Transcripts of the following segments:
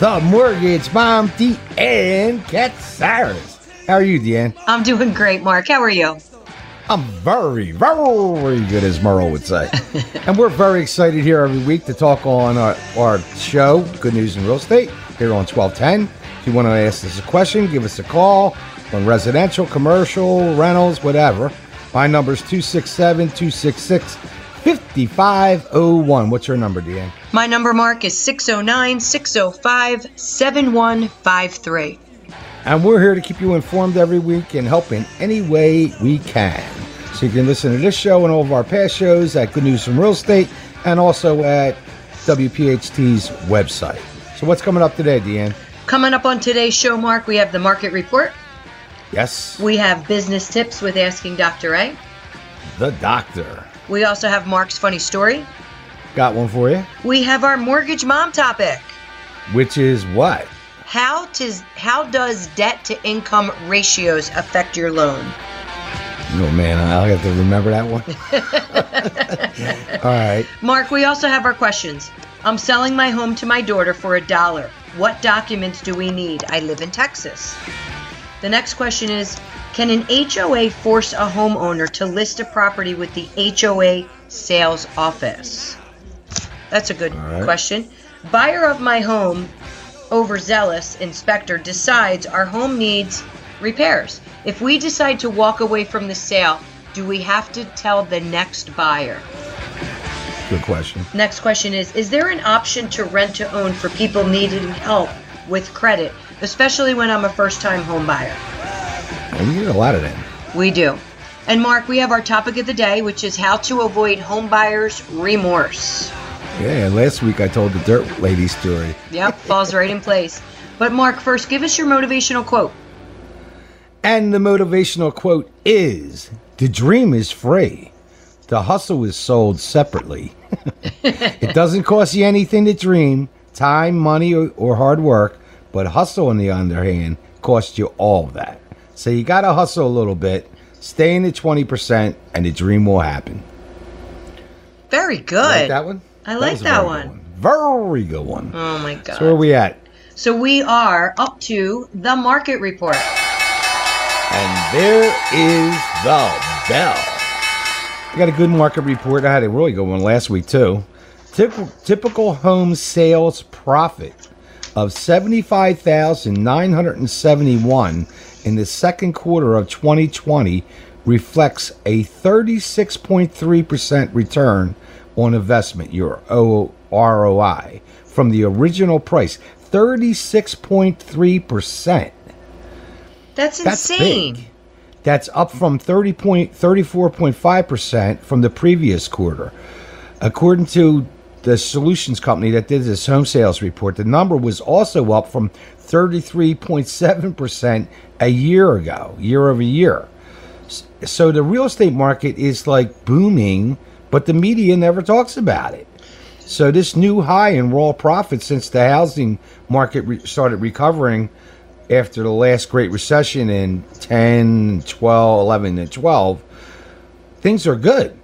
the mortgage mom, Deanne Katsaris. How are you, Deanne? I'm doing great, Mark. How are you? I'm very, very good, as Merle would say. And we're very excited here every week to talk on our show, Good News in Real Estate, here on 1210. If you want to ask us a question, give us a call. On residential, commercial, rentals, whatever. My number is 267-266-5501. What's your number, Deanne? My number, Mark, is 609-605-7153. And we're here to keep you informed every week and help in any way we can. So you can listen to this show and all of our past shows at Good News from Real Estate and also at WPHT's website. So what's coming up today, Deanne? Coming up on today's show, Mark, we have the market report. Yes. We have business tips with Asking Dr. A. The doctor. We also have Mark's funny story. Got one for you. We have our mortgage mom topic. Which is what? How does debt to income ratios affect your loan? Oh man, I'll have to remember that one. All right. Mark, we also have our questions. I'm selling my home to my daughter for $1. What documents do we need? I live in Texas. The next question is, can an HOA force a homeowner to list a property with the HOA sales office? That's a good question. Buyer of my home, overzealous inspector, decides our home needs repairs. If we decide to walk away from the sale, do we have to tell the next buyer? Good question. Next question is there an option to rent to own for people needing help with credit? Especially when I'm a first-time home buyer. We get a lot of that. We do. And Mark, we have our topic of the day, which is how to avoid home buyer's remorse. Yeah, last week I told the dirt lady story. Yep, falls right in place. But Mark, first, give us your motivational quote. And the motivational quote is, the dream is free. The hustle is sold separately. It doesn't cost you anything to dream, time, money, or hard work. But hustle, on the other hand, costs you all that. So you got to hustle a little bit, stay in the 20%, and the dream will happen. Very good. You like that one? I like that one. Very good one. Oh, my God. So where are we at? So we are up to the market report. And there is the bell. I got a good market report. I had a really good one last week, too. Typical home sales profit of $75,971 in the second quarter of 2020 reflects a 36.3% return on investment, your ROI, from the original price. 36.3%. That's insane. Big. That's up from 34.5% from the previous quarter. According to the solutions company that did this home sales report, the number was also up from 33.7% a year ago, year over year. So the real estate market is like booming, but the media never talks about it. So this new high in raw profits since the housing market started recovering after the last Great Recession in 10, 12, 11, and 12, things are good.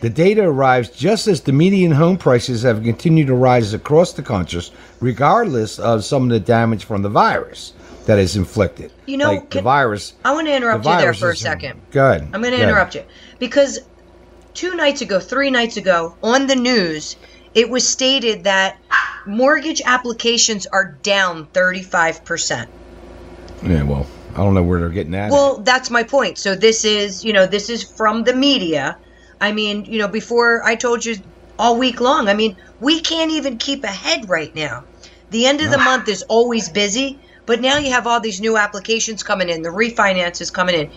The data arrives just as the median home prices have continued to rise across the country, regardless of some of the damage from the virus that is inflicted. You know, like the virus. I want to interrupt you there for a second. Go ahead. I'm going to interrupt you because three nights ago, on the news, it was stated that mortgage applications are down 35%. Yeah, well, I don't know where they're getting at. Well, that's my point. So this is, you know, this is from the media. I mean, you know, before I told you all week long, I mean, we can't even keep ahead right now. The end of the month is always busy, but now you have all these new applications coming in. The refinance is coming in.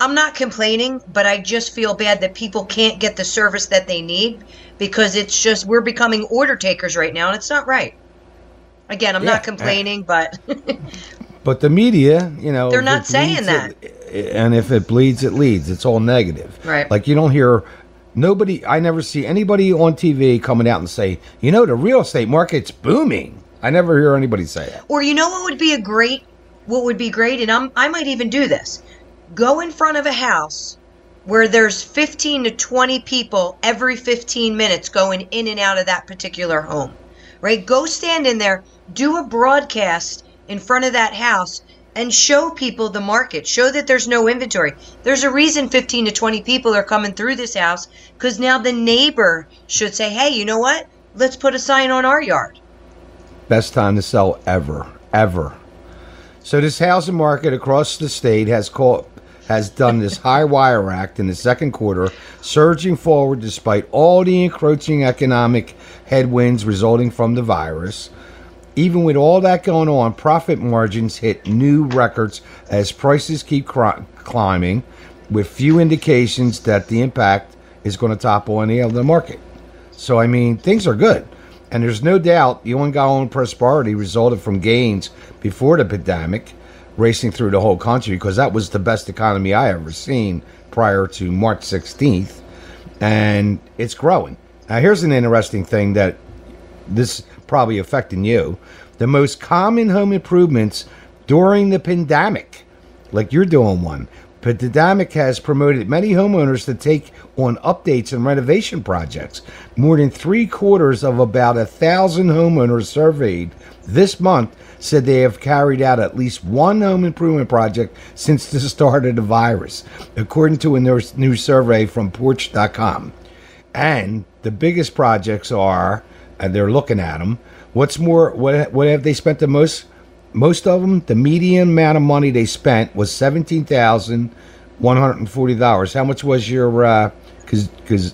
I'm not complaining, but I just feel bad that people can't get the service that they need because it's just, we're becoming order takers right now, and it's not right. Again, I'm not complaining, but... But the media, you know... They're not saying that. And if it bleeds, it leads. It's all negative. Right. Like, you don't hear... Nobody... I never see anybody on TV coming out and say, you know, the real estate market's booming. I never hear anybody say that. Or, you know what would be a great... What would be great, and I might even do this. Go in front of a house where there's 15 to 20 people every 15 minutes going in and out of that particular home. Right? Go stand in there, do a broadcast... in front of that house and show people the market. Show that there's no inventory. There's a reason 15 to 20 people are coming through this house because now the neighbor should say, hey, you know what? Let's put a sign on our yard. Best time to sell ever, ever. So this housing market across the state has done this high wire act in the second quarter, surging forward despite all the encroaching economic headwinds resulting from the virus. Even with all that going on, profit margins hit new records as prices keep climbing, with few indications that the impact is going to topple any of the market. So, I mean, things are good. And there's no doubt the ongoing prosperity resulted from gains before the pandemic, racing through the whole country, because that was the best economy I ever seen prior to March 16th. And it's growing. Now, here's an interesting thing that this... probably affecting you. The most common home improvements during the pandemic, like you're doing one, but the pandemic has promoted many homeowners to take on updates and renovation projects. More than 3/4 of about 1,000 homeowners surveyed this month said they have carried out at least one home improvement project since the start of the virus, according to a new survey from porch.com. And the biggest projects are, and they're looking at them. What's more, what have they spent the most of them? The median amount of money they spent was $17,140. How much was your Kazoozie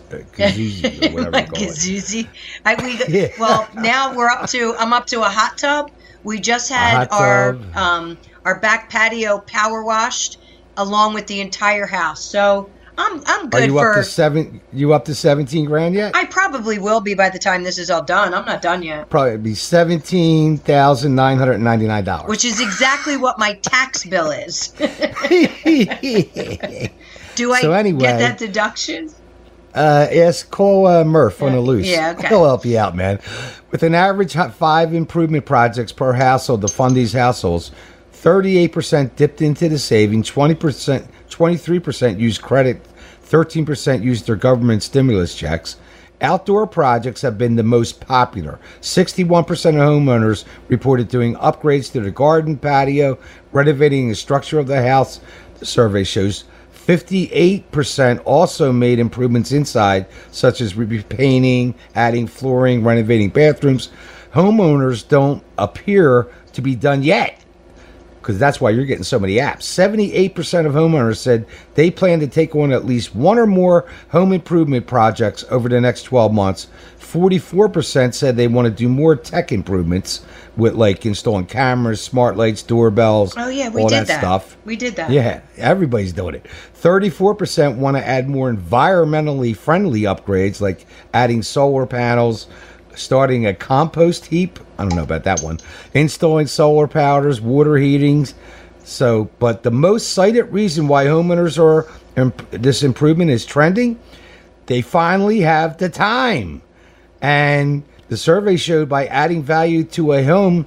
or whatever you call it? Well, now we're up to, I'm up to a hot tub. We just had our back patio power washed along with the entire house. So I'm good. Are you up to $17,000 yet? I probably will be by the time this is all done. I'm not done yet. Probably be $17,999, which is exactly what my tax bill is. So anyway, get that deduction? Yes, call Murph on the loose. Yeah, okay. He'll help you out, man. With an average 5 improvement projects per household to fund these households, 38% dipped into the savings, 20%. 23% used credit, 13% used their government stimulus checks. Outdoor projects have been the most popular. 61% of homeowners reported doing upgrades to the garden, patio, renovating the structure of the house, the survey shows. 58% also made improvements inside, such as repainting, adding flooring, renovating bathrooms. Homeowners don't appear to be done yet, because that's why you're getting so many apps. 78% of homeowners said they plan to take on at least one or more home improvement projects over the next 12 months. 44% said they want to do more tech improvements with, like, installing cameras, smart lights, doorbells, all that stuff. We did that. Yeah, everybody's doing it. 34% want to add more environmentally friendly upgrades, like adding solar panels, starting a compost heap. I don't know about that one. Installing solar powders, water heatings. So, but the most cited reason why homeowners are this improvement is trending. They finally have the time. And the survey showed by adding value to a home,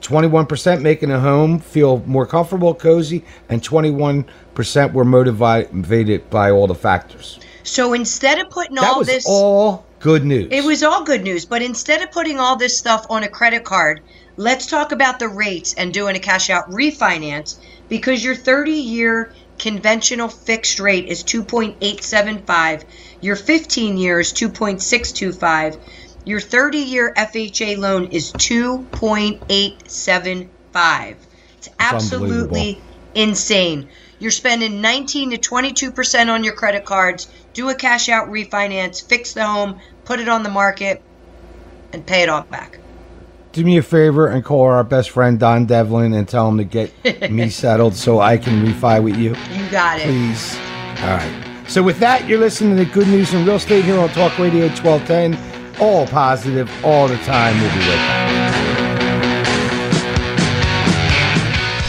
21% making a home feel more comfortable, cozy, and 21% were motivated by all the factors. So instead of putting all this... That was all good news. It was all good news. But instead of putting all this stuff on a credit card, let's talk about the rates and doing a cash-out refinance, because your 30-year conventional fixed rate is 2.875. Your 15-year is 2.625. Your 30-year FHA loan is 2.875. It's absolutely insane. You're spending 19 to 22% on your credit cards. Do a cash-out refinance, fix the home, put it on the market, and pay it all back. Do me a favor and call our best friend Don Devlin and tell him to get me settled so I can refi with you. You got it. Please. All right. So with that, you're listening to Good News in Real Estate here on Talk Radio 1210. All positive, all the time. We'll be right back.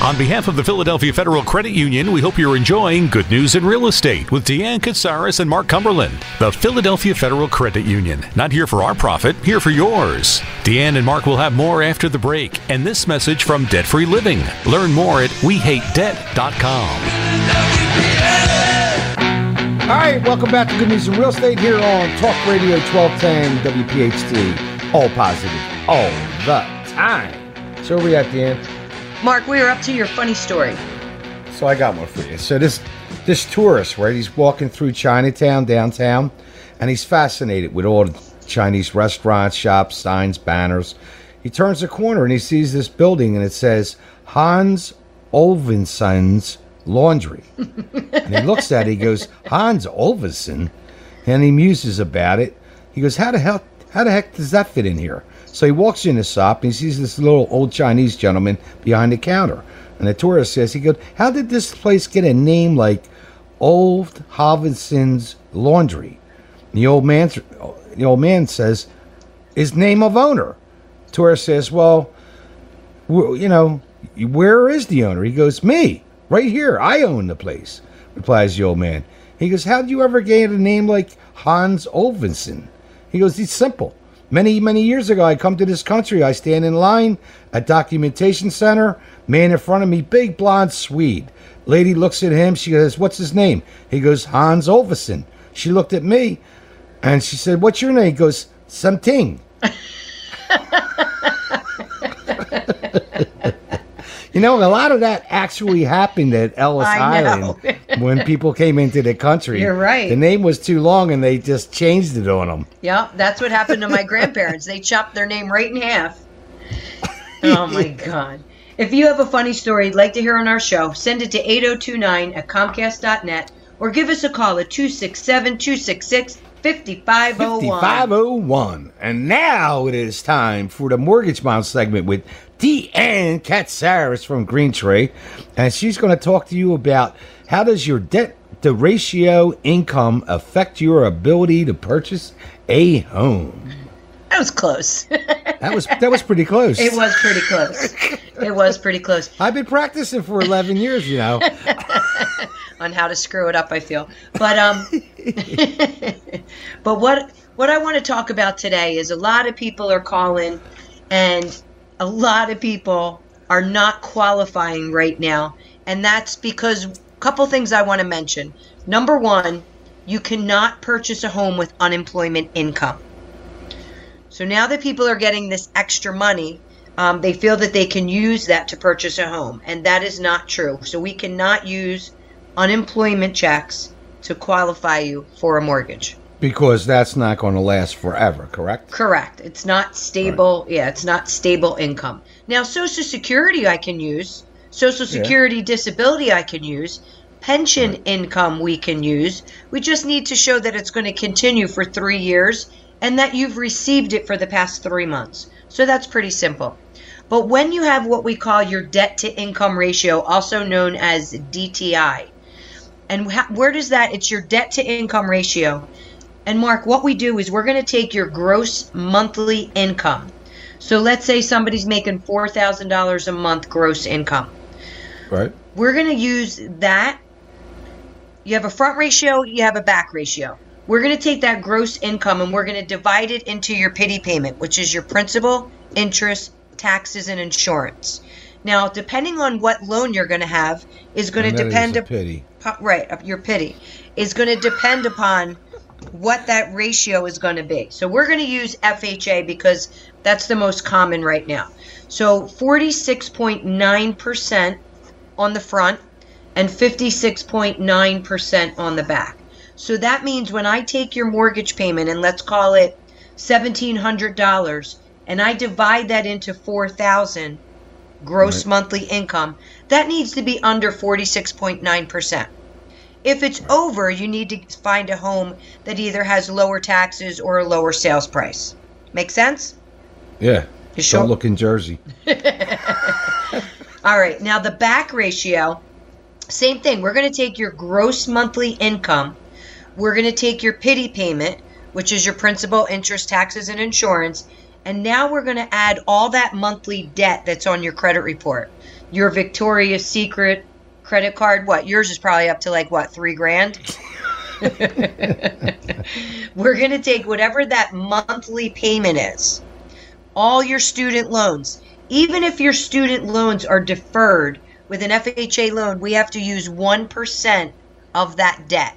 On behalf of the Philadelphia Federal Credit Union, we hope you're enjoying Good News in Real Estate with Deanne Katsaris and Mark Cumberland. The Philadelphia Federal Credit Union. Not here for our profit, here for yours. Deanne and Mark will have more after the break and this message from Debt Free Living. Learn more at WeHateDebt.com. All right, welcome back to Good News in Real Estate here on Talk Radio 1210 WPHT. All positive, all the time. So where are we at, the end? Mark, we are up to your funny story. So I got one for you. So this tourist, right, he's walking through Chinatown, downtown, and he's fascinated with all the Chinese restaurants, shops, signs, banners. He turns the corner and he sees this building, and it says Hans Olvenson's Laundry. And he looks at it, he goes, Hans Olvesson, and he muses about it. He goes, how the heck does that fit in here? So he walks in the shop and he sees this little old Chinese gentleman behind the counter. And the tourist says, he goes, how did this place get a name like Old Holvinson's Laundry? And the old man says, his name of owner. The tourist says, well, you know, where is the owner? He goes, me. Right here, I own the place, replies the old man. He goes, how'd you ever get a name like Hans Olvesson? He goes, it's simple. Many, many years ago, I come to this country. I stand in line at documentation center. Man in front of me, big blonde Swede. Lady looks at him. She goes, what's his name? He goes, Hans Olvesson. She looked at me, and she said, what's your name? He goes, something. You know, a lot of that actually happened at Ellis Island when people came into the country. You're right. The name was too long, and they just changed it on them. Yeah, that's what happened to my grandparents. They chopped their name right in half. Oh, my God. If you have a funny story you'd like to hear on our show, send it to 8029@comcast.net or give us a call at 267-266-5501. 5501. And now it is time for the Mortgage Mom segment with Deanne Katsaris from Green Tree, and she's going to talk to you about how does your debt to ratio income affect your ability to purchase a home. That was close. that was pretty close. It was pretty close. It was pretty close. I've been practicing for 11 years, you know. On how to screw it up, I feel. But but what I want to talk about today is a lot of people are calling, and a lot of people are not qualifying right now, and that's because a couple things I want to mention. Number one, you cannot purchase a home with unemployment income. So now that people are getting this extra money, they feel that they can use that to purchase a home, and that is not true. So we cannot use unemployment checks to qualify you for a mortgage. Because that's not going to last forever, correct? Correct. It's not stable. Right. Yeah, it's not stable income. Now, Social Security I can use. Social Security disability I can use. Pension income we can use. We just need to show that it's going to continue for 3 years and that you've received it for the past 3 months. So that's pretty simple. But when you have what we call your debt to income ratio, also known as DTI, and where does that, it's your debt to income ratio. And Mark, what we do is we're going to take your gross monthly income. So let's say somebody's making $4,000 a month gross income. Right. We're going to use that. You have a front ratio, you have a back ratio. We're going to take that gross income and we're going to divide it into your pity payment, which is your principal, interest, taxes, and insurance. Now, depending on what loan you're going to have is going to depend upon right, your pity is going to depend upon what that ratio is going to be. So we're going to use FHA because that's the most common right now. So 46.9% on the front and 56.9% on the back. So that means when I take your mortgage payment, and let's call it $1,700, and I divide that into 4,000 gross monthly income, that needs to be under 46.9%. If it's over, you need to find a home that either has lower taxes or a lower sales price. Make sense? Yeah. You sure? Don't look in Jersey. All right. Now, the back ratio, same thing. We're going to take your gross monthly income. We're going to take your pity payment, which is your principal, interest, taxes, and insurance. And now we're going to add all that monthly debt that's on your credit report, your Victoria's Secret credit card. What, yours is probably up to like what, $3,000? We're going to take whatever that monthly payment is, all your student loans. Even if your student loans are deferred with an FHA loan, we have to use 1% of that debt.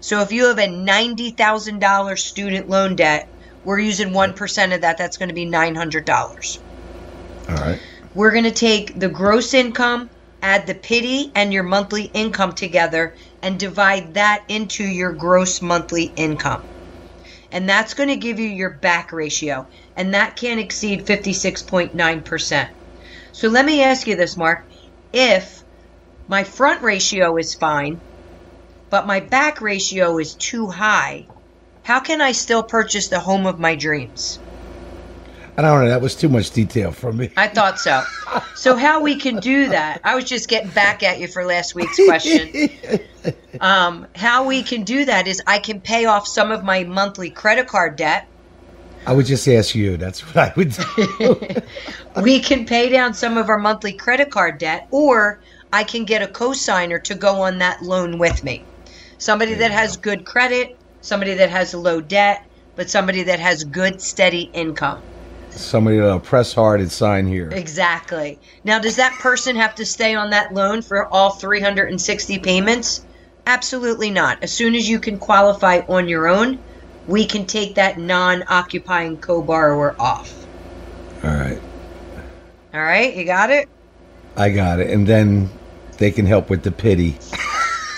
So if you have a $90,000 student loan debt, we're using 1% of that. That's going to be $900. All right. We're going to take the gross income, add the pity and your monthly income together, and divide that into your gross monthly income. And that's going to give you your back ratio. And that can't exceed 56.9%. So let me ask you this, Mark. If my front ratio is fine, but my back ratio is too high, how can I still purchase the home of my dreams? I don't know. That was too much detail for me. I thought so. So how we can do that, I was just getting back at you for last week's question. How we can do that is I can pay off some of my monthly credit card debt. I would just ask you. That's what I would do. We can pay down some of our monthly credit card debt, or I can get a cosigner to go on that loan with me. Somebody that has good credit, somebody that has low debt, but somebody that has good, steady income. Somebody that'll press hard and sign here. Exactly. Now, does that person have to stay on that loan for all 360 payments? Absolutely not. As soon as you can qualify on your own, we can take that non-occupying co-borrower off. All right. All right. You got it? I got it. And then they can help with the pity.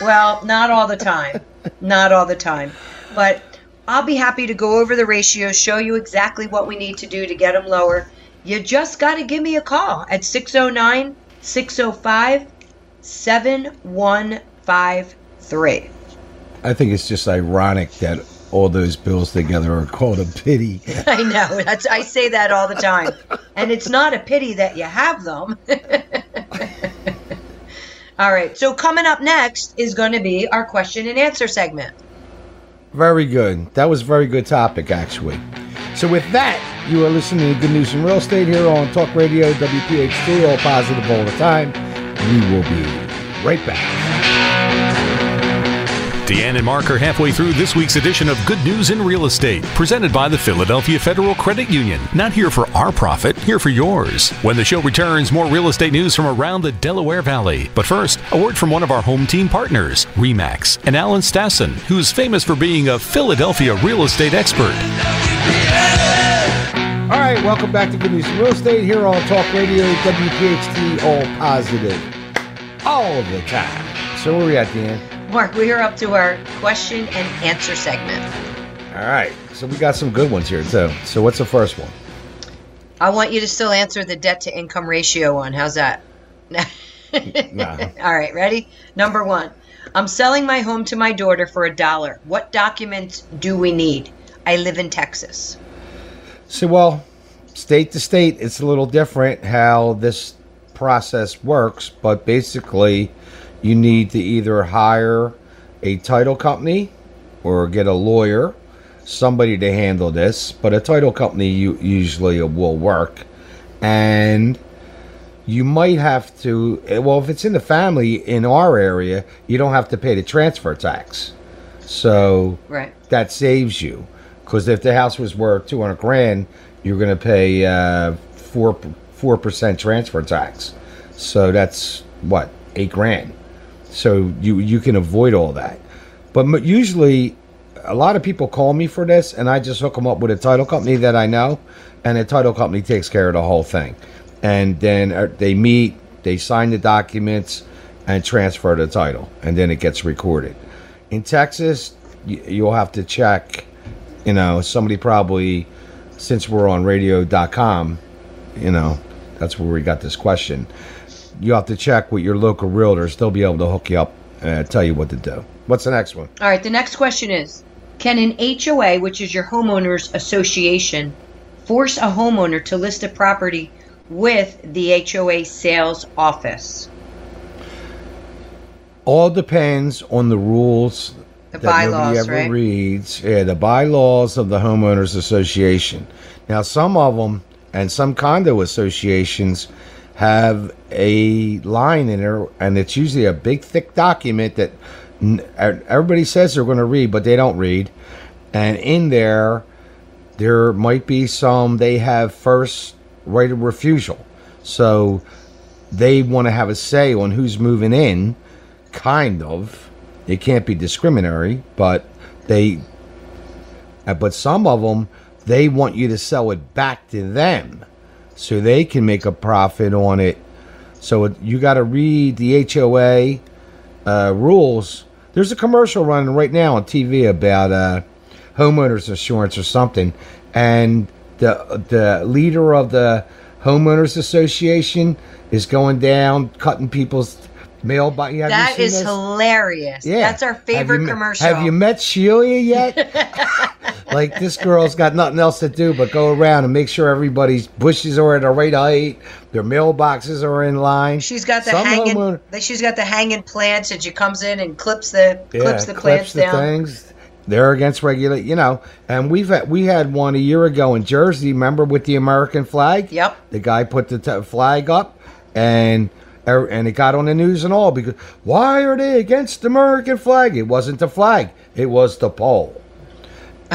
Well, not all the time. Not all the time. But I'll be happy to go over the ratios, show you exactly what we need to do to get them lower. You just got to give me a call at 609-605-7153. I think it's just ironic that all those bills together are called a pity. I know. That's, I say that all the time. And it's not a pity that you have them. All right. So coming up next is going to be our question and answer segment. Very good. That was a very good topic, actually. So with that, you are listening to Good News from Real Estate here on Talk Radio, WPHT, all positive all the time. We will be right back. Deanne and Mark are halfway through this week's edition of Good News in Real Estate, presented by the Philadelphia Federal Credit Union. Not here for our profit, here for yours. When the show returns, more real estate news from around the Delaware Valley. But first, a word from one of our home team partners, Remax, and Alan Stassen, who's famous for being a Philadelphia real estate expert. All right, welcome back to Good News in Real Estate here on Talk Radio, WPHT, all positive, all the time. So where are we at, Deanne? Mark, we are up to our question and answer segment. All right. So we got some good ones here, too. So what's the first one? I want you to still answer the debt-to-income ratio one. How's that? Nah. All right. Ready? Number one. I'm selling my home to my daughter for $1. What documents do we need? I live in Texas. So, well, state to state, it's a little different how this process works, but basically you need to either hire a title company or get a lawyer, somebody to handle this. But a title company usually will work. And you might have to, well, if it's in the family in our area, you don't have to pay the transfer tax. So that saves you, because if the house was worth $200,000, you're going to pay 4% transfer tax. So that's what, $8,000. So you can avoid all that. But usually, a lot of people call me for this, and I just hook them up with a title company that I know, and the title company takes care of the whole thing. And then they meet, they sign the documents, and transfer the title, and then it gets recorded. In Texas, you'll have to check, you know, somebody probably, since we're on radio.com, you know, that's where we got this question. You have to check with your local realtors. They'll be able to hook you up and tell you what to do. What's the next one? All right, the next question is, can an HOA, which is your homeowners association, force a homeowner to list a property with the HOA sales office? All depends on the rules, the bylaws, nobody ever reads. Yeah, the bylaws of the homeowners association. Now, some of them and some condo associations have a line in there, and it's usually a big, thick document that everybody says they're going to read, but they don't read. And in there might be some, they have first right of refusal. So they want to have a say on who's moving in, kind of. It can't be discriminatory, but some of them, they want you to sell it back to them so they can make a profit on it. So you got to read the HOA rules. There's a commercial running right now on TV about homeowners insurance or something, and the leader of the homeowners association is going down cutting people's mailbox. That is hilarious. Yeah. That's our favorite commercial. Have you met Sheila yet? Like, this girl's got nothing else to do but go around and make sure everybody's bushes are at the right height, their mailboxes are in line. She's got the hanging plants, and she comes in and clips the plants down. Things. They're against regulation, you know. And we had one a year ago in Jersey, remember, with the American flag? Yep. The guy put the flag up, and it got on the news and all, because why are they against the American flag? It wasn't the flag, it was the pole.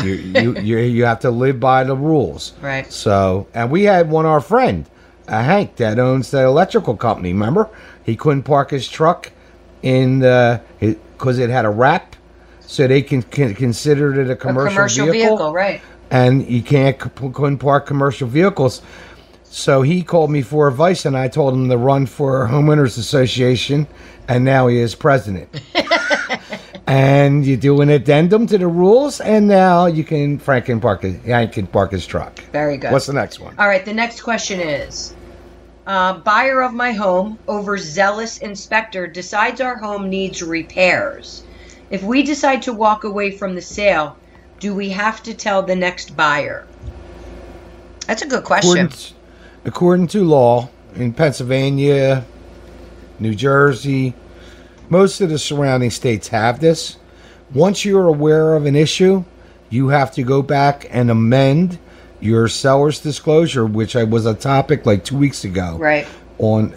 You have to live by the rules. Right. So, and we had one, our friend, Hank, that owns the electrical company, remember? He couldn't park his truck in because it had a wrap, so they can consider it a commercial vehicle, right? And you couldn't park commercial vehicles. So he called me for advice, and I told him to run for homeowners association, and now he is president. And you do an addendum to the rules, and now you can Hank can park his truck. Very good. What's the next one? All right, the next question is, buyer of my home, overzealous inspector decides our home needs repairs. If we decide to walk away from the sale, do we have to tell the next buyer? That's a good question. According to law in Pennsylvania, New Jersey, most of the surrounding states have this. Once you're aware of an issue, you have to go back and amend your seller's disclosure, which was a topic like 2 weeks ago. Right. And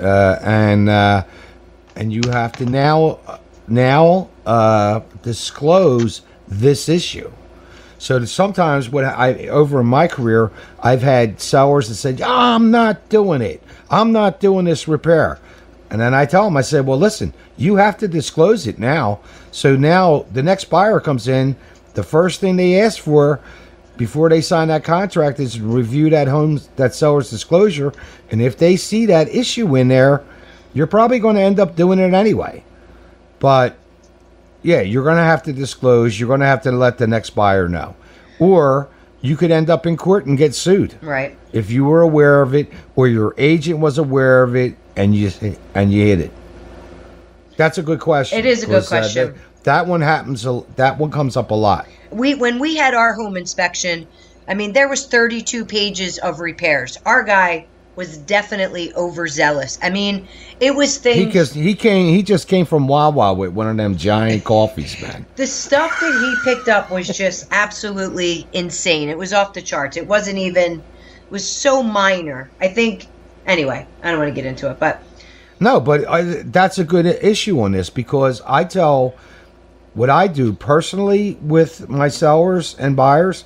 you have to now disclose this issue. So sometimes over in my career, I've had sellers that said, I'm not doing it. I'm not doing this repair. And then I tell them, I said, well, listen, you have to disclose it now. So now the next buyer comes in, the first thing they ask for before they sign that contract is review that seller's disclosure. And if they see that issue in there, you're probably going to end up doing it anyway. But yeah, you're going to have to disclose. You're going to have to let the next buyer know. Or you could end up in court and get sued. Right. If you were aware of it, or your agent was aware of it, and you hid it. That's a good question. It is a good question. That one happens. That one comes up a lot. When we had our home inspection, I mean, there was 32 pages of repairs. Our guy was definitely overzealous. I mean, it was things... He just came from Wawa with one of them giant coffees, man. The stuff that he picked up was just absolutely insane. It was off the charts. It wasn't even... It was so minor. I think... Anyway, I don't want to get into it, but... No, but that's a good issue on this, because I tell What I do personally with my sellers and buyers,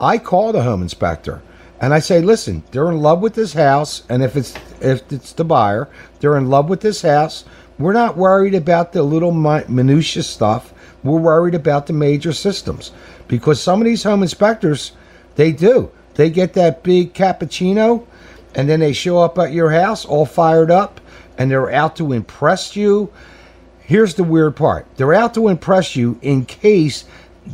I call the home inspector and I say, listen, they're in love with this house. And if it's the buyer, they're in love with this house. We're not worried about the little minutiae stuff. We're worried about the major systems, because some of these home inspectors, they do. They get that big cappuccino and then they show up at your house all fired up and they're out to impress you. Here's the weird part. They're out to impress you in case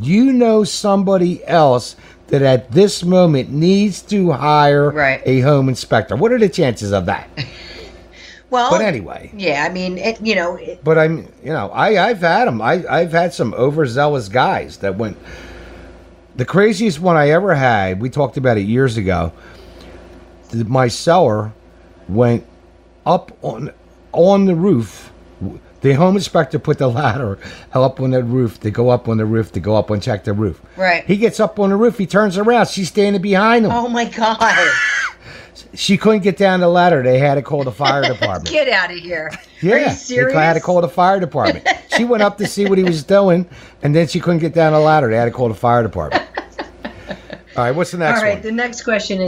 you know somebody else that at this moment needs to hire a home inspector. What are the chances of that? Well, but anyway. Yeah, I mean, but I'm, I've had them. I've had some overzealous guys that went. The craziest one I ever had, we talked about it years ago. My seller went up on the roof. The home inspector put the ladder up on the roof. They go up on the roof. They go up and check the roof. Right. He gets up on the roof. He turns around. She's standing behind him. Oh, my God. She couldn't get down the ladder. They had to call the fire department. Get out of here. Yeah. Are you serious? They had to call the fire department. She went up to see what he was doing, and then she couldn't get down the ladder. They had to call the fire department. All right. What's the next one? All right. The next question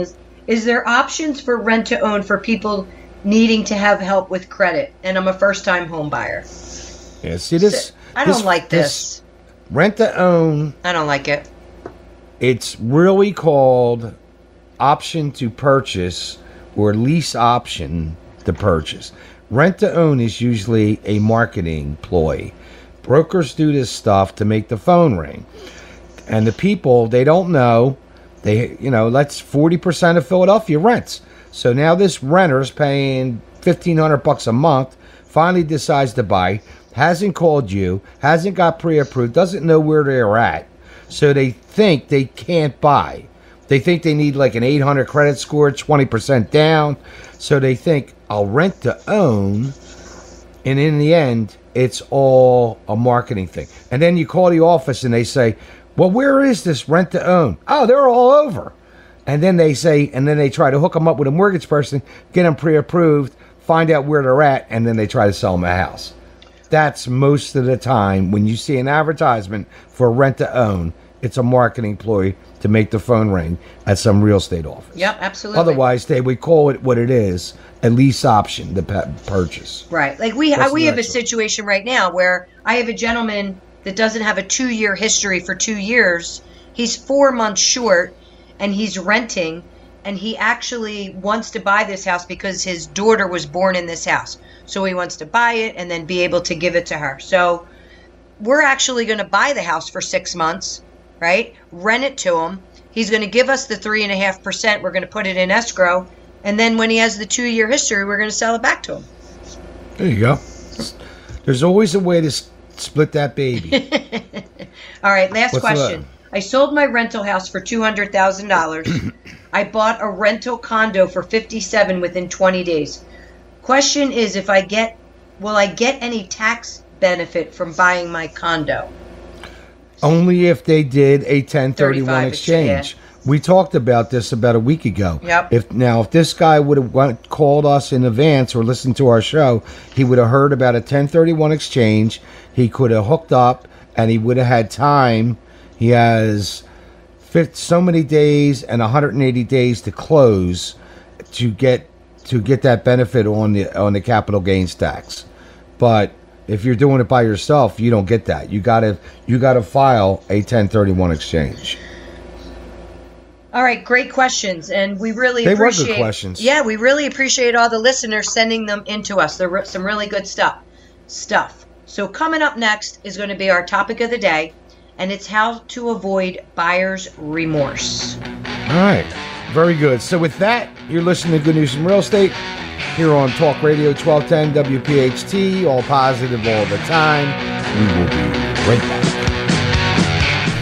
is there options for rent to own for people needing to have help with credit, and I'm a first-time home buyer? Yeah, see this. So, I don't like this. Rent to own. I don't like it. It's really called option to purchase or lease option to purchase. Rent to own is usually a marketing ploy. Brokers do this stuff to make the phone ring, and the people, they don't know. They, that's 40% of Philadelphia rents. So now this renter's paying $1,500 a month, finally decides to buy, hasn't called you, hasn't got pre-approved, doesn't know where they're at. So they think they can't buy. They think they need like an 800 credit score, 20% down. So they think I'll rent to own. And in the end, it's all a marketing thing. And then you call the office and they say, well, where is this rent to own? Oh, they're all over. And then they say, and then they try to hook them up with a mortgage person, get them pre-approved, find out where they're at, and then they try to sell them a house. That's most of the time when you see an advertisement for rent to own, it's a marketing ploy to make the phone ring at some real estate office. Yep, absolutely. Otherwise, they would call it what it is, a lease option to purchase. Right. Like we have a situation right now where I have a gentleman that doesn't have a 2-year history for 2 years. He's 4 months short. And he's renting, and he actually wants to buy this house because his daughter was born in this house. So he wants to buy it and then be able to give it to her. So we're actually going to buy the house for 6 months, right? Rent it to him. He's going to give us the 3.5%. We're going to put it in escrow. And then when he has the 2-year history, we're going to sell it back to him. There you go. There's always a way to split that baby. All right, last question. I sold my rental house for $200,000. I bought a rental condo for $57,000 within 20 days. Question is, will I get any tax benefit from buying my condo? Only if they did a 1031 exchange. We talked about this about a week ago. Yep. If this guy would have called us in advance or listened to our show, he would have heard about a 1031 exchange. He could have hooked up and he would have had time. He has so many days and 180 days to close to get that benefit on the capital gains tax. But if you're doing it by yourself, you don't get that. You gotta file a 1031 exchange. All right, great questions, and they were good questions. Yeah, we really appreciate all the listeners sending them in to us. There were some really good stuff. So coming up next is going to be our topic of the day. And it's how to avoid buyer's remorse. All right. Very good. So with that, you're listening to Good News in Real Estate here on Talk Radio 1210 WPHT, all positive all the time. We will be right back.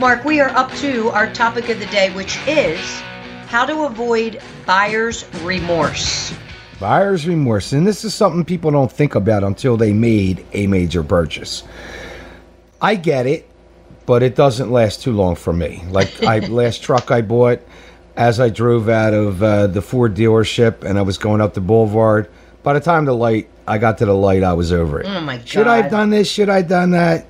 Mark, we are up to our topic of the day, which is how to avoid buyer's remorse. Buyer's remorse. And this is something people don't think about until they made a major purchase. I get it, but it doesn't last too long for me. Like last truck I bought, as I drove out of the Ford dealership and I was going up the boulevard, by the time I got to the light, I was over it. Oh my God. Should I have done this? Should I have done that?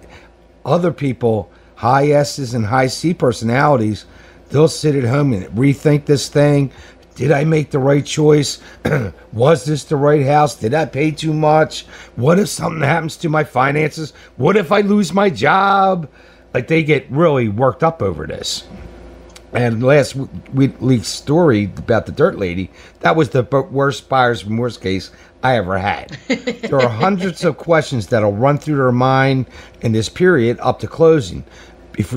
Other people, high S's and high C personalities, they'll sit at home and rethink this thing. Did I make the right choice? Was this the right house? Did I pay too much? What if something happens to my finances? What if I lose my job? Like, they get really worked up over this. And last week's story about the dirt lady, that was the worst buyer's remorse case I ever had. There are hundreds of questions that'll run through their mind in this period up to closing,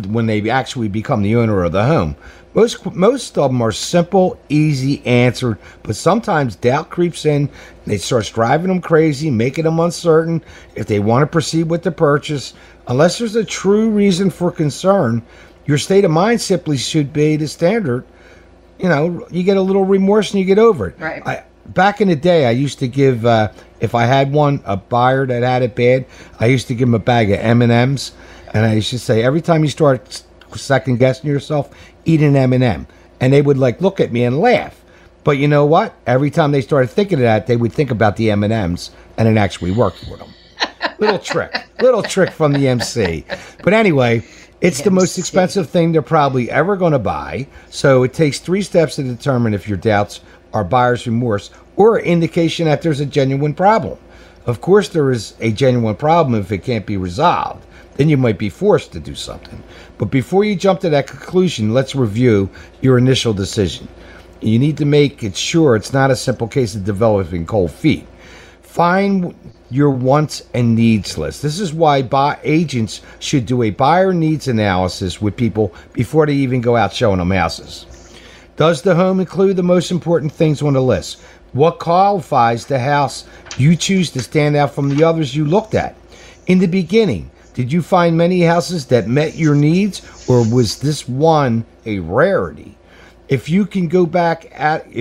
when they actually become the owner of the home. Most of them are simple, easy answered, but sometimes doubt creeps in, and it starts driving them crazy, making them uncertain if they want to proceed with the purchase. Unless there's a true reason for concern, your state of mind simply should be the standard. You know, you get a little remorse and you get over it. Right. Back in the day, I used to give, if I had one, a buyer that had it bad, I used to give him a bag of M&Ms. And I used to say, every time you start second-guessing yourself, eat an M&M. And they would, like, look at me and laugh. But you know what? Every time they started thinking of that, they would think about the M&Ms, and it actually worked for them. Little trick from the MC. But anyway, it's the most expensive thing they're probably ever going to buy. So it takes 3 steps to determine if your doubts are buyer's remorse or indication that there's a genuine problem. Of course, there is a genuine problem if it can't be resolved. Then you might be forced to do something. But before you jump to that conclusion, let's review your initial decision. You need to make it sure it's not a simple case of developing cold feet. Find your wants and needs list. This is why agents should do a buyer needs analysis with people before they even go out showing them houses. Does the home include the most important things on the list? What qualifies the house you choose to stand out from the others you looked at? In the beginning, did you find many houses that met your needs, or was this one a rarity? If you can back out of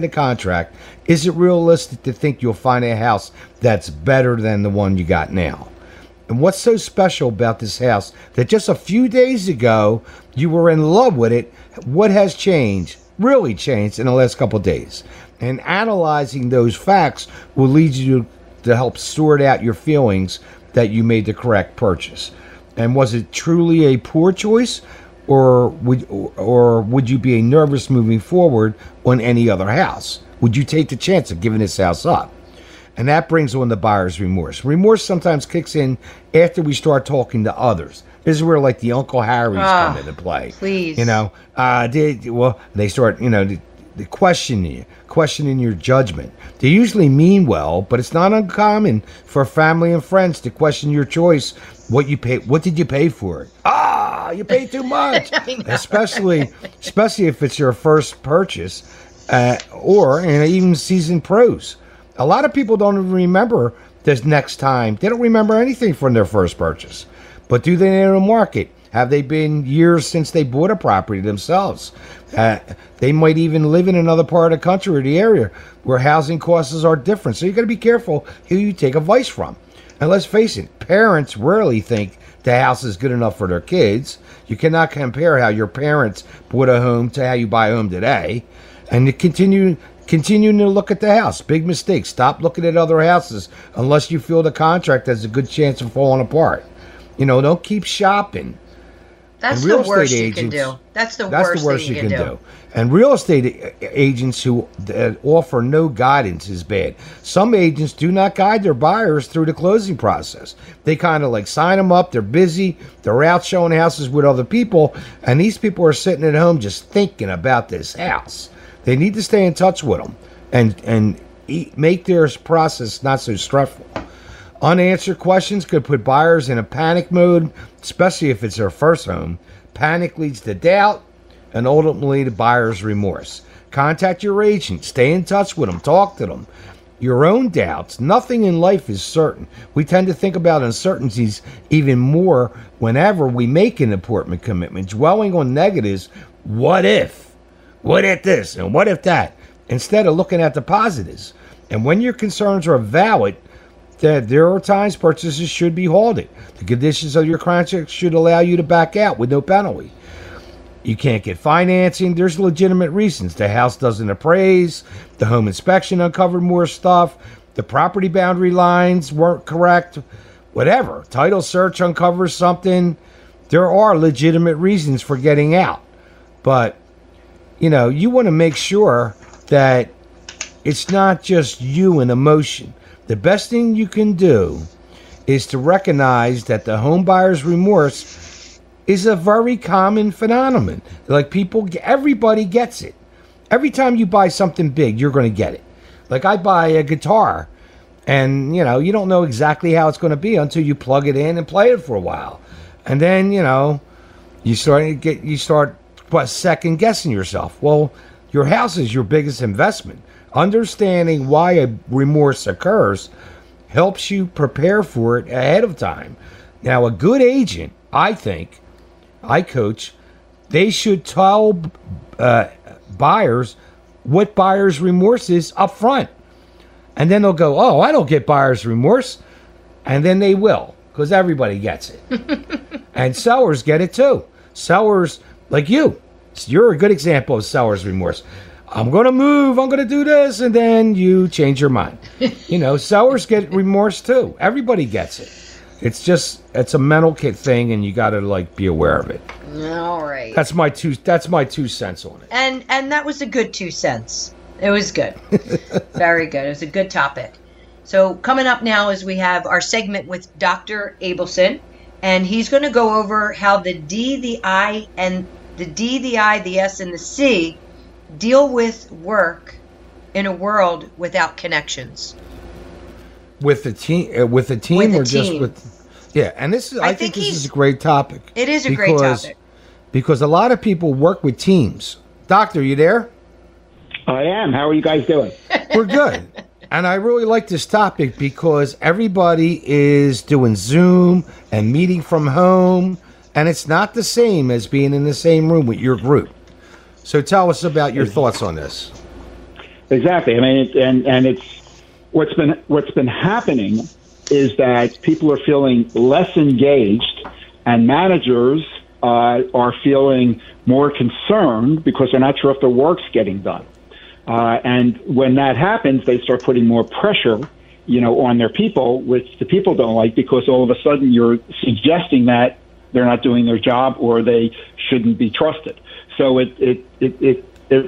the contract, is it realistic to think you'll find a house that's better than the one you got now? And what's so special about this house that just a few days ago you were in love with it? What has changed, really changed, in the last couple of days? And analyzing those facts will lead you to help sort out your feelings that you made the correct purchase. And was it truly a poor choice? Or would you be nervous moving forward on any other house? Would you take the chance of giving this house up? And that brings on the buyer's remorse. Remorse sometimes kicks in after we start talking to others. This is where, like, the Uncle Harry's come into play. Please, you know, they start, you know, they questioning your judgment. They usually mean well, but it's not uncommon for family and friends to question your choice. What did you pay for it? You paid too much. especially if it's your first purchase, or even seasoned pros. A lot of people don't remember this next time. They don't remember anything from their first purchase. But do they know the market? Have they been years since they bought a property themselves? They might even live in another part of the country or the area where housing costs are different. So you got to be careful who you take advice from. And let's face it, parents rarely think the house is good enough for their kids. You cannot compare how your parents bought a home to how you buy a home today. And to continuing to look at the house, big mistake. Stop looking at other houses unless you feel the contract has a good chance of falling apart. You know, don't keep shopping. That's the worst you can do. That's the worst thing you can do. And real estate agents who offer no guidance is bad. Some agents do not guide their buyers through the closing process. They kind of like sign them up. They're busy. They're out showing houses with other people. And these people are sitting at home just thinking about this house. They need to stay in touch with them and make their process not so stressful. Unanswered questions could put buyers in a panic mode, especially if it's their first home. Panic leads to doubt and ultimately to buyer's remorse. Contact your agent. Stay in touch with them. Talk to them. your own doubts. Nothing in life is certain. We tend to think about uncertainties even more whenever we make an apartment commitment, dwelling on negatives. What if? What if this? And what if that? Instead of looking at the positives. And when your concerns are valid, that there are times purchases should be halted. The conditions of your contract should allow you to back out with no penalty. You can't get financing. There's legitimate reasons. The house doesn't appraise. The home inspection uncovered more stuff. The property boundary lines weren't correct. Whatever. Title search uncovers something. There are legitimate reasons for getting out. But, you know, you want to make sure that it's not just you and emotion. The best thing you can do is to recognize that the home buyer's remorse is a very common phenomenon. Like people, everybody gets it. Every time you buy something big, you're going to get it. Like I buy a guitar and, you know, you don't know exactly how it's going to be until you plug it in and play it for a while. And then, you know, you start second guessing yourself. Well, your house is your biggest investment. Understanding why a remorse occurs helps you prepare for it ahead of time. Now, a good agent, I think, I coach, they should tell buyers what buyer's remorse is up front. And then they'll go, oh, I don't get buyer's remorse. And then they will, because everybody gets it. And sellers get it too. Sellers, like you, you're a good example of seller's remorse. I'm going to move, I'm going to do this, and then you change your mind. You know, sellers get remorse too. Everybody gets it. It's just, it's a mental kid thing, and you got to like be aware of it. All right. That's my two cents on it. And that was a good 2 cents. It was good. Very good. It was a good topic. So coming up now is we have our segment with Dr. Abelson, and he's going to go over how the D, the I, and the D, the I, the S, and the C deal with work in a world without connections. With a team. And this is, I think this is a great topic. It is a great topic. Because a lot of people work with teams. Doctor, you there? I am. How are you guys doing? We're good. And I really like this topic because everybody is doing Zoom and meeting from home. And it's not the same as being in the same room with your group. So tell us about your thoughts on this. Exactly. I mean, it's. What's been happening is that people are feeling less engaged, and managers are feeling more concerned because they're not sure if the work's getting done. And when that happens, they start putting more pressure, you know, on their people, which the people don't like, because all of a sudden you're suggesting that they're not doing their job or they shouldn't be trusted. So it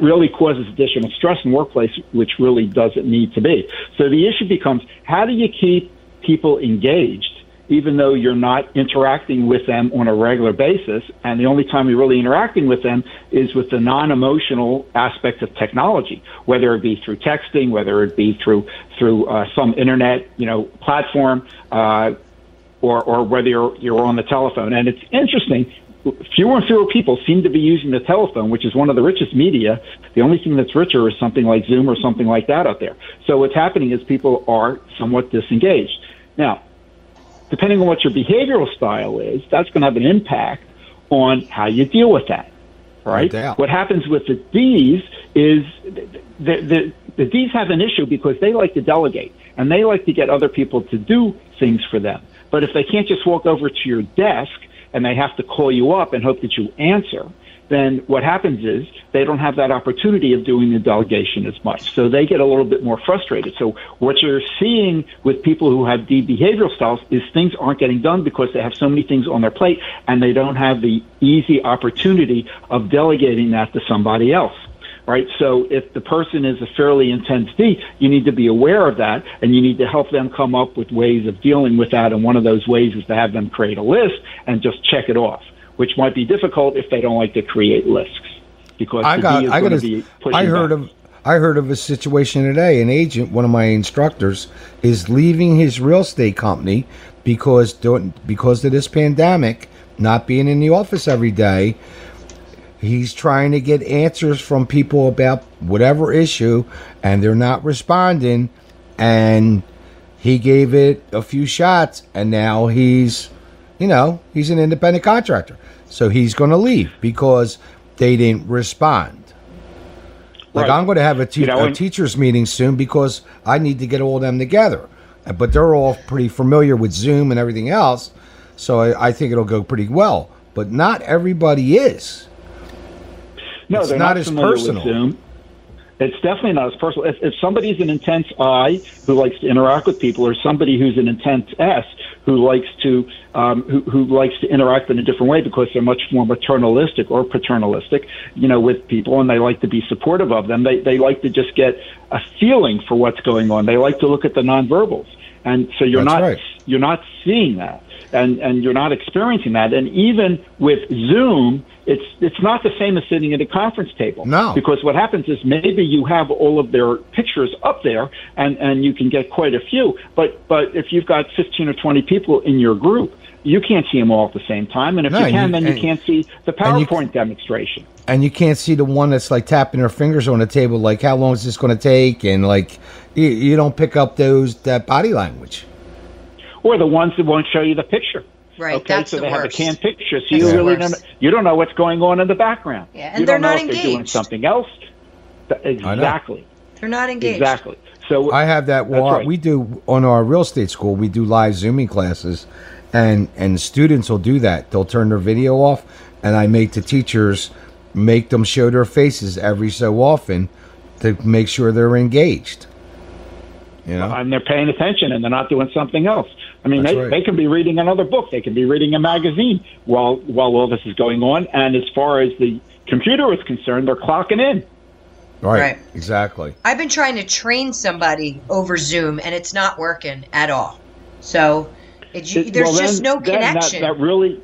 really causes additional stress in the workplace, which really doesn't need to be. So the issue becomes, how do you keep people engaged, even though you're not interacting with them on a regular basis? And the only time you're really interacting with them is with the non-emotional aspect of technology, whether it be through texting, whether it be through some internet, you know, platform, or whether you're on the telephone. And it's interesting. Fewer and fewer people seem to be using the telephone, which is one of the richest media. The only thing that's richer is something like Zoom or something like that out there. So what's happening is people are somewhat disengaged. Now, depending on what your behavioral style is, that's going to have an impact on how you deal with that, right? No doubt. What happens with the Ds is the Ds have an issue because they like to delegate, and they like to get other people to do things for them. But if they can't just walk over to your desk and they have to call you up and hope that you answer, then what happens is they don't have that opportunity of doing the delegation as much. So they get a little bit more frustrated. So what you're seeing with people who have D behavioral styles is things aren't getting done because they have so many things on their plate and they don't have the easy opportunity of delegating that to somebody else. Right. So if the person is a fairly intense D, you need to be aware of that, and you need to help them come up with ways of dealing with that. And one of those ways is to have them create a list and just check it off, which might be difficult if they don't like to create lists. Because I heard of a situation today. An agent, one of my instructors, is leaving his real estate company because of this pandemic, not being in the office every day. He's trying to get answers from people about whatever issue, and they're not responding. and he gave it a few shots, and now he's, you know, he's an independent contractor. So he's going to leave because they didn't respond. Like, I'm going to have a teachers' meeting soon because I need to get all of them together. But they're all pretty familiar with Zoom and everything else, so I think it'll go pretty well. But not everybody is. No, it's not as personal. With Zoom. It's definitely not as personal. If somebody's an intense I who likes to interact with people, or somebody who's an intense S who likes to interact in a different way because they're much more maternalistic or paternalistic, you know, with people, and they like to be supportive of them. They like to just get a feeling for what's going on. They like to look at the nonverbals, and so you're not seeing that. And you're not experiencing that. And even with Zoom, it's not the same as sitting at a conference table. No. Because what happens is maybe you have all of their pictures up there, and you can get quite a few. But if you've got 15 or 20 people in your group, you can't see them all at the same time. And if you can't see the PowerPoint demonstration. And you can't see the one that's like tapping their fingers on the table, like how long is this going to take? And like you don't pick up that body language. Or the ones that won't show you the picture. Right. Okay, that's so they have a canned picture. So you don't know what's going on in the background. Yeah, and they're not engaged. They're doing something else. Exactly. They're not engaged. Exactly. So I have that. Right. We do on our real estate school. We do live Zooming classes, and students will do that. They'll turn their video off, and I make the teachers make them show their faces every so often to make sure they're engaged. You know? And they're paying attention, and they're not doing something else. I mean, they can be reading another book. They can be reading a magazine while all this is going on. And as far as the computer is concerned, they're clocking in. Right. Exactly. I've been trying to train somebody over Zoom, and it's not working at all. So there's just no connection. That really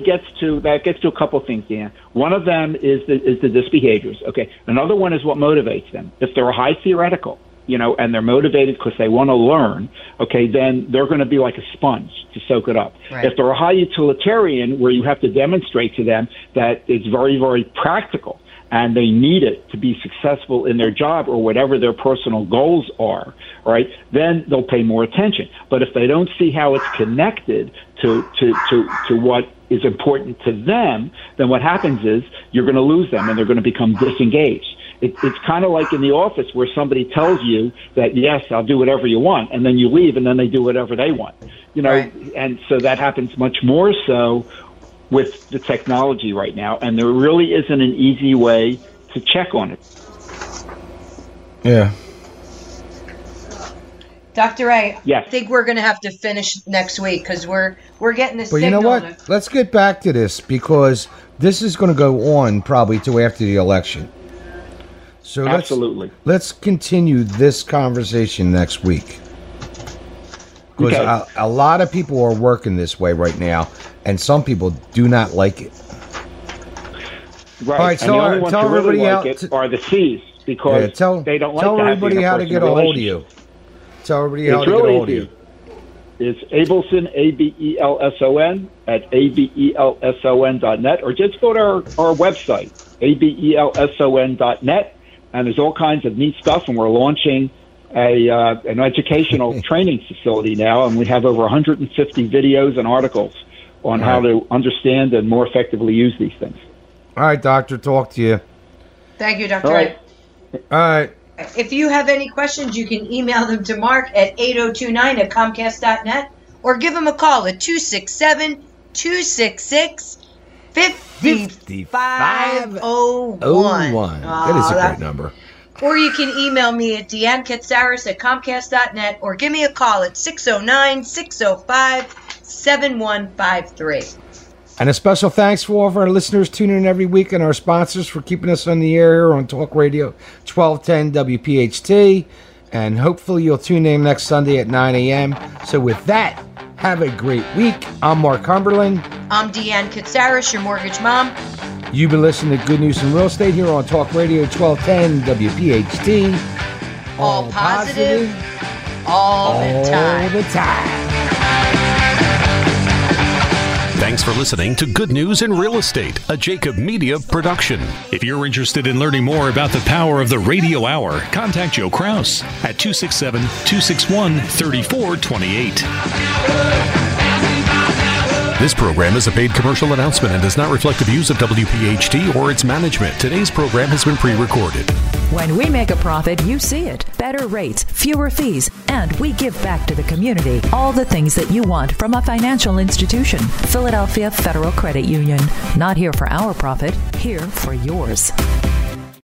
gets to a couple things, Dan. One of them is the disbehaviors. Okay. Another one is what motivates them. If they're a high theoretical, you know, and they're motivated because they want to learn, okay, then they're going to be like a sponge to soak it up. Right. If they're a high utilitarian, where you have to demonstrate to them that it's very, very practical and they need it to be successful in their job or whatever their personal goals are, right, then they'll pay more attention. But if they don't see how it's connected to what is important to them, then what happens is you're going to lose them and they're going to become disengaged. It's kind of like in the office where somebody tells you that, yes, I'll do whatever you want, and then you leave, and then they do whatever they want. You know, and so that happens much more so with the technology right now, and there really isn't an easy way to check on it. Yeah. Dr. A, yes. I think we're going to have to finish next week because we're getting this signal. But you know what? Let's get back to this because this is going to go on probably till after the election. So let's continue this conversation next week. Because a lot of people are working this way right now, and some people do not like it. Right. All right, so tell everybody are the C's, because they don't like that. Tell everybody how to get a hold of you. Tell everybody how to get a hold of you. It's Abelson, Abelson, at abelson.net, or just go to our website, abelson.net. And there's all kinds of neat stuff, and we're launching an educational training facility now, and we have over 150 videos and articles on how to understand and more effectively use these things. All right, Doctor, talk to you. Thank you, Dr. All right. If you have any questions, you can email them to Mark at 8029@comcast.net or give him a call at 267-266-5501. That is a great number. Or you can email me at Deanne Katsaris at Comcast.net or give me a call at 609-605-7153. And a special thanks for all of our listeners tuning in every week and our sponsors for keeping us on the air on Talk Radio 1210 WPHT. And hopefully you'll tune in next Sunday at 9 a.m. So with that, have a great week. I'm Mark Cumberland. I'm Deanne Katsaris, your mortgage mom. You've been listening to Good News in Real Estate here on Talk Radio 1210 WPHT. All positive, all the time. Thanks for listening to Good News in Real Estate, a Jacob Media production. If you're interested in learning more about the power of the radio hour, contact Joe Kraus at 267-261-3428. This program is a paid commercial announcement and does not reflect the views of WPHT or its management. Today's program has been pre-recorded. When we make a profit, you see it. Better rates, fewer fees, and we give back to the community all the things that you want from a financial institution. Philadelphia Federal Credit Union. Not here for our profit, here for yours.